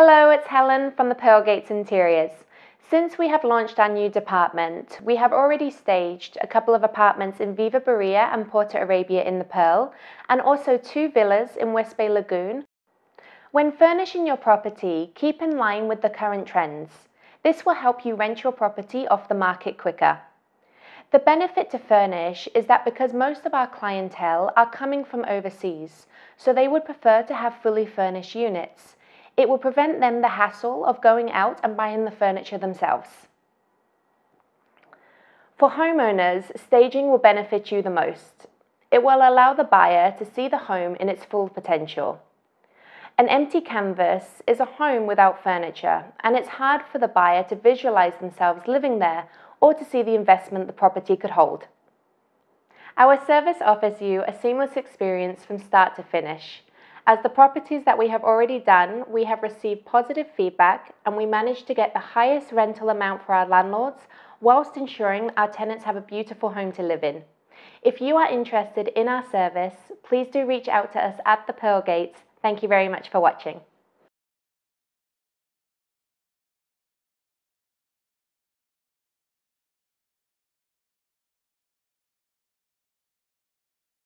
Hello, it's Helen from the Pearl Gates Interiors. Since we have launched our new department, we have already staged a couple of apartments in Viva Berea and Porta Arabia in the Pearl, and also 2 villas in West Bay Lagoon. When furnishing your property, keep in line with the current trends. This will help you rent your property off the market quicker. The benefit to furnish is that because most of our clientele are coming from overseas, so they would prefer to have fully furnished units. It will prevent them the hassle of going out and buying the furniture themselves. For homeowners, staging will benefit you the most. It will allow the buyer to see the home in its full potential. An empty canvas is a home without furniture, and it's hard for the buyer to visualize themselves living there or to see the investment the property could hold. Our service offers you a seamless experience from start to finish. As the properties that we have already done, we have received positive feedback, and we managed to get the highest rental amount for our landlords whilst ensuring our tenants have a beautiful home to live in. If you are interested in our service, please do reach out to us at the Pearl Gates. Thank you very much for watching.